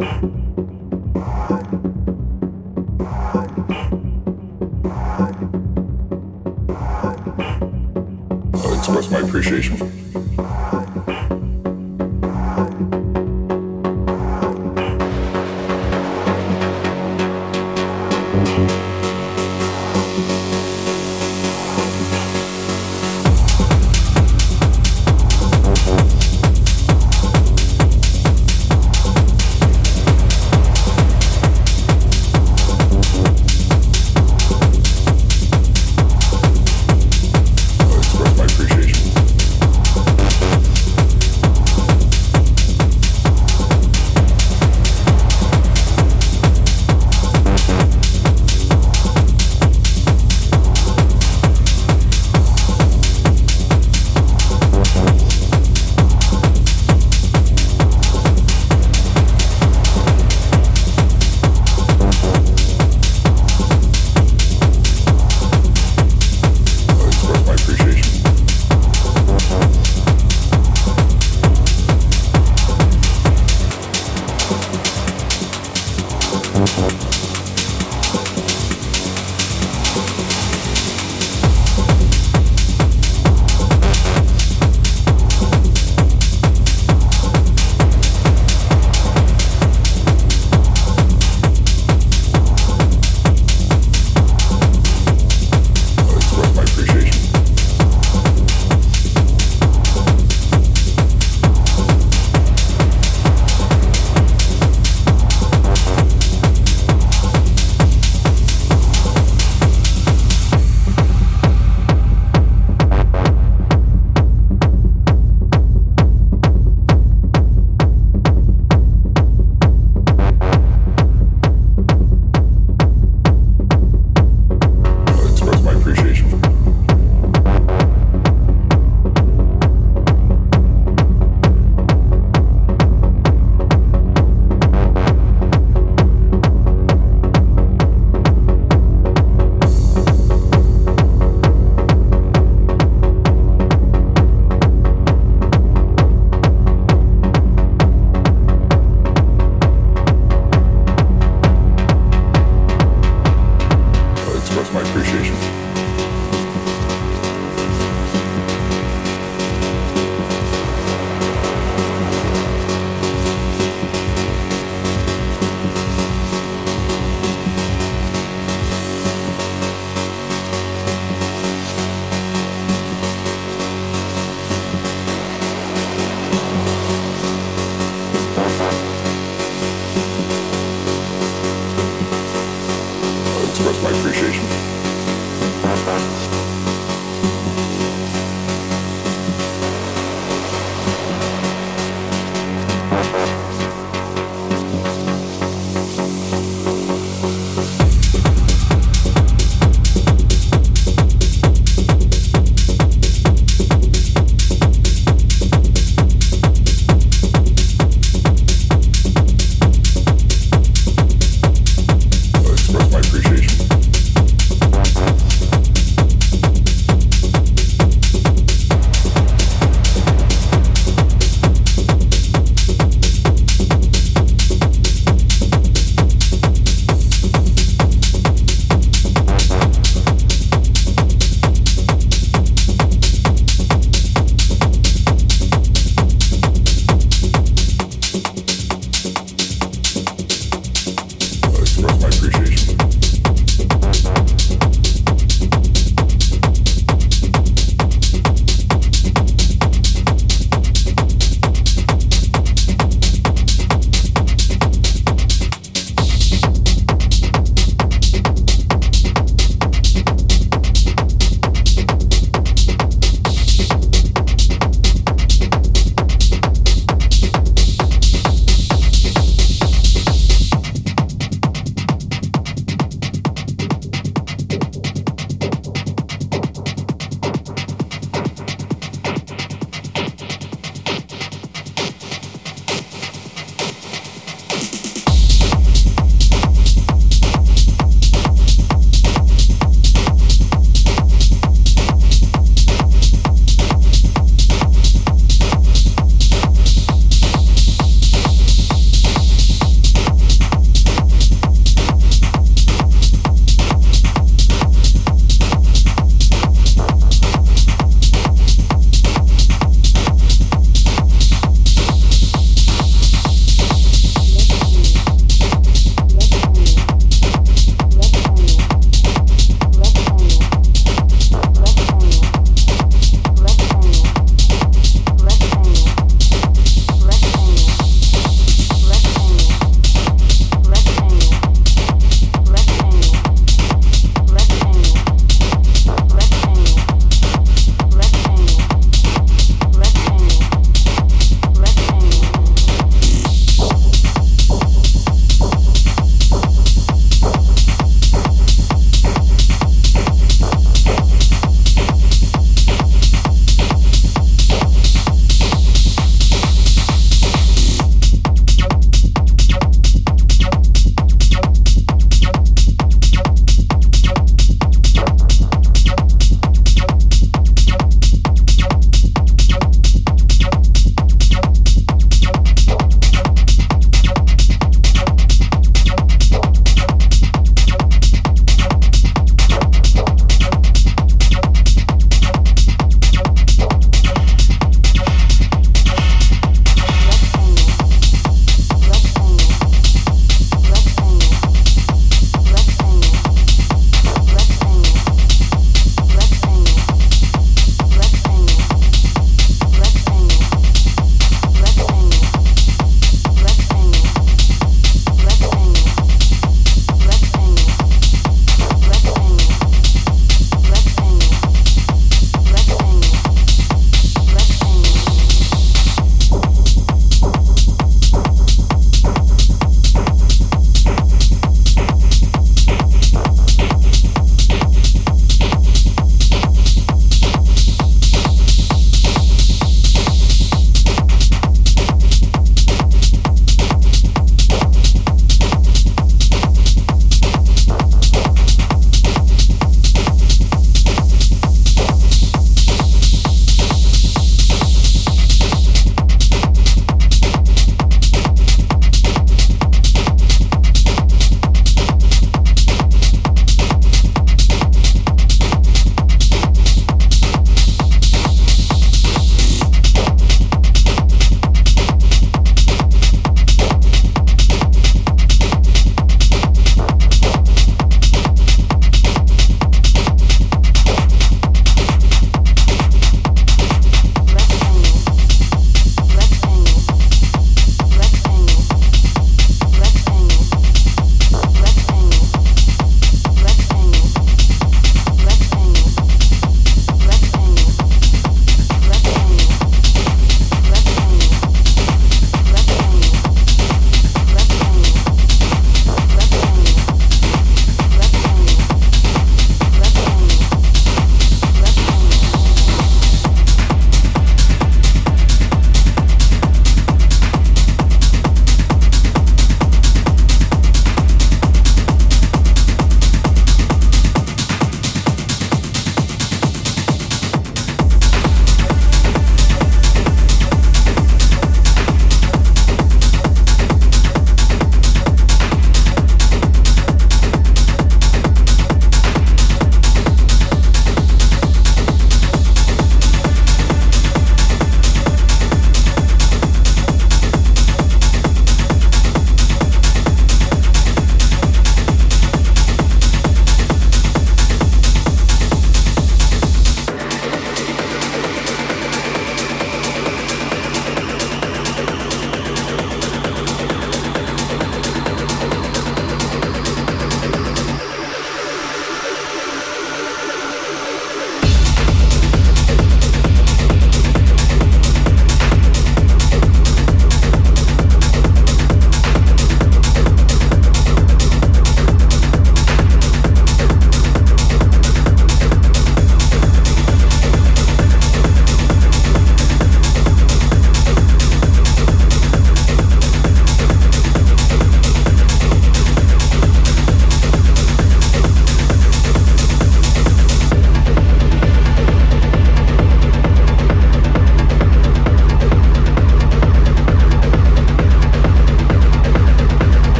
I'll express my appreciation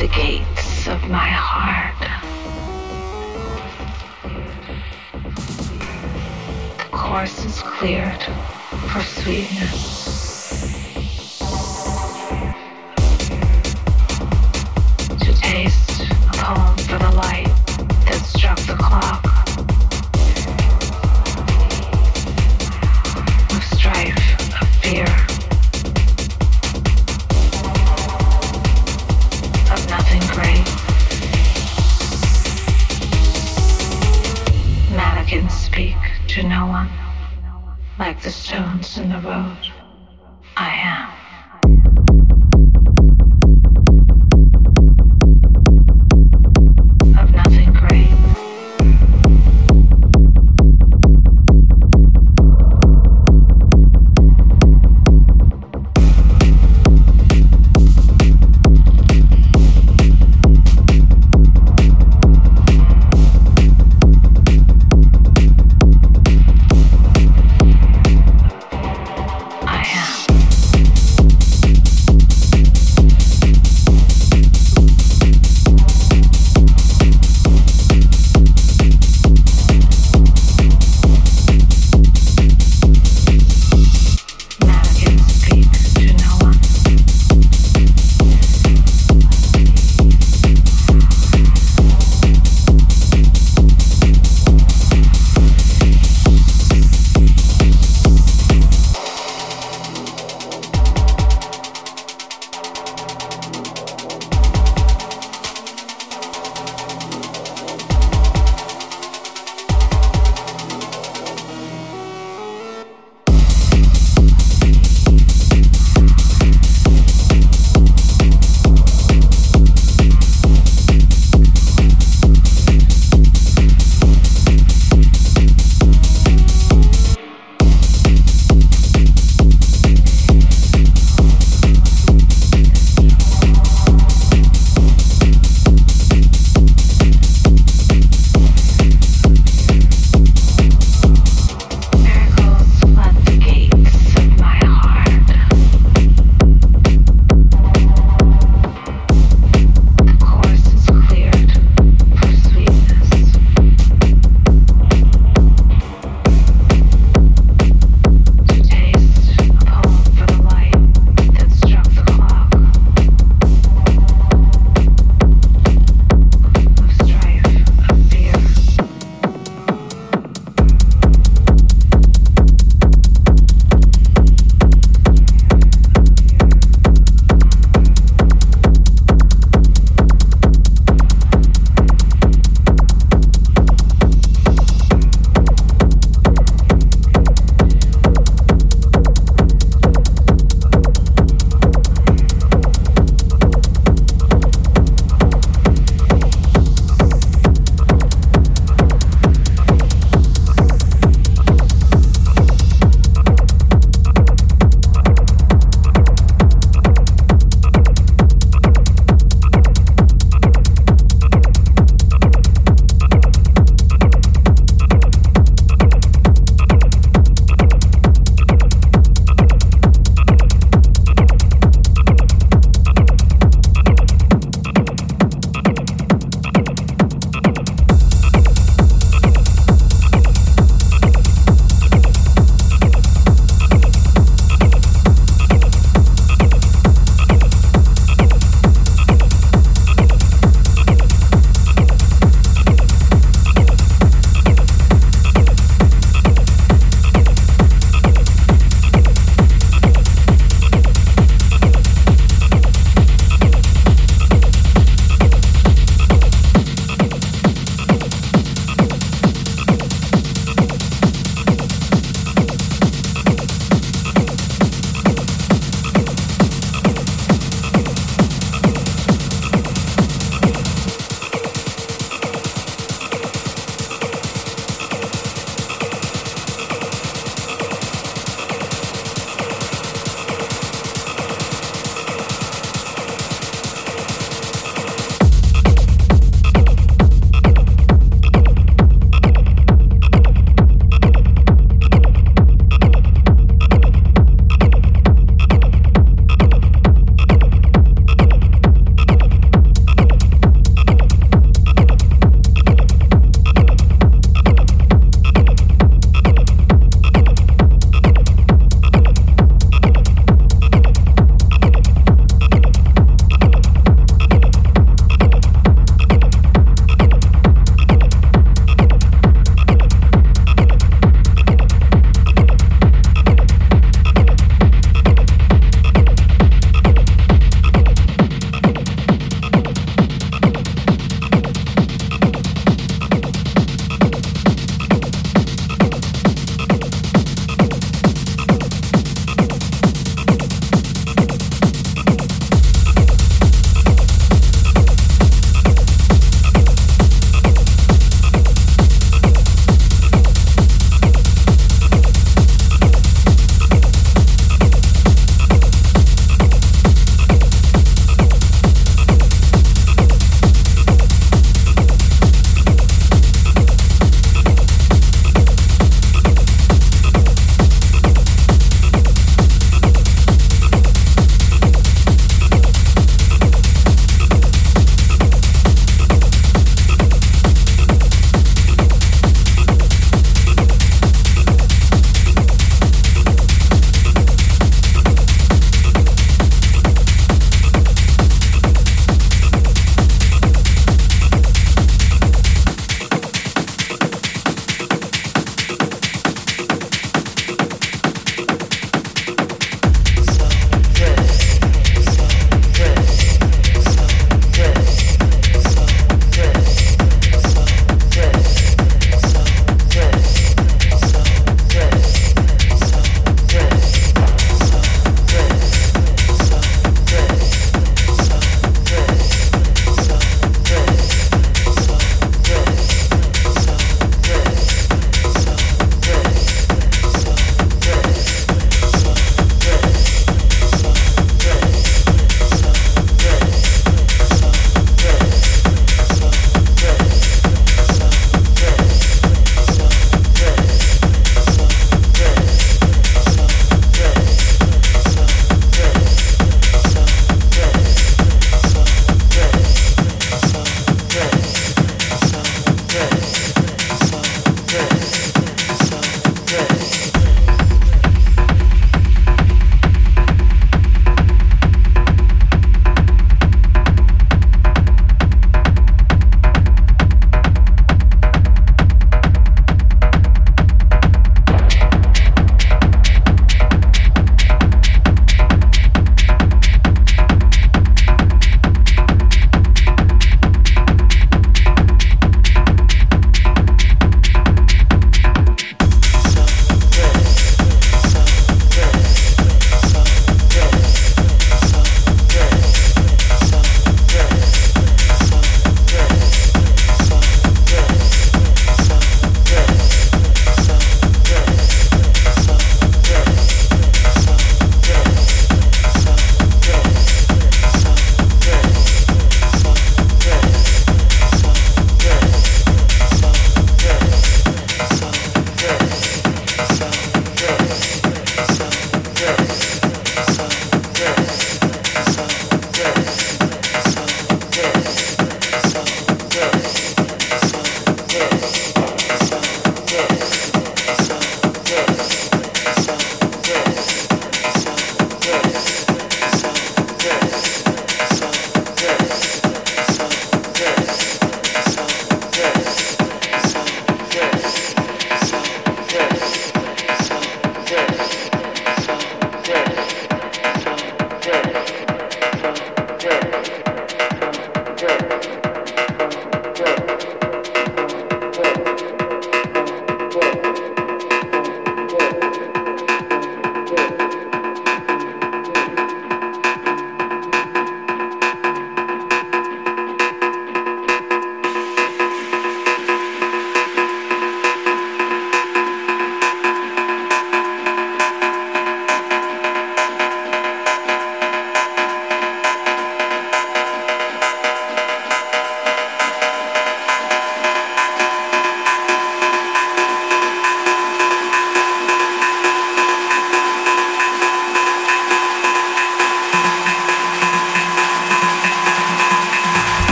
the gates of my heart. The course is cleared for sweetness. To taste a poem for the light that struck the clock. Of strife, of fear. To no one, like the stones in the road, I am.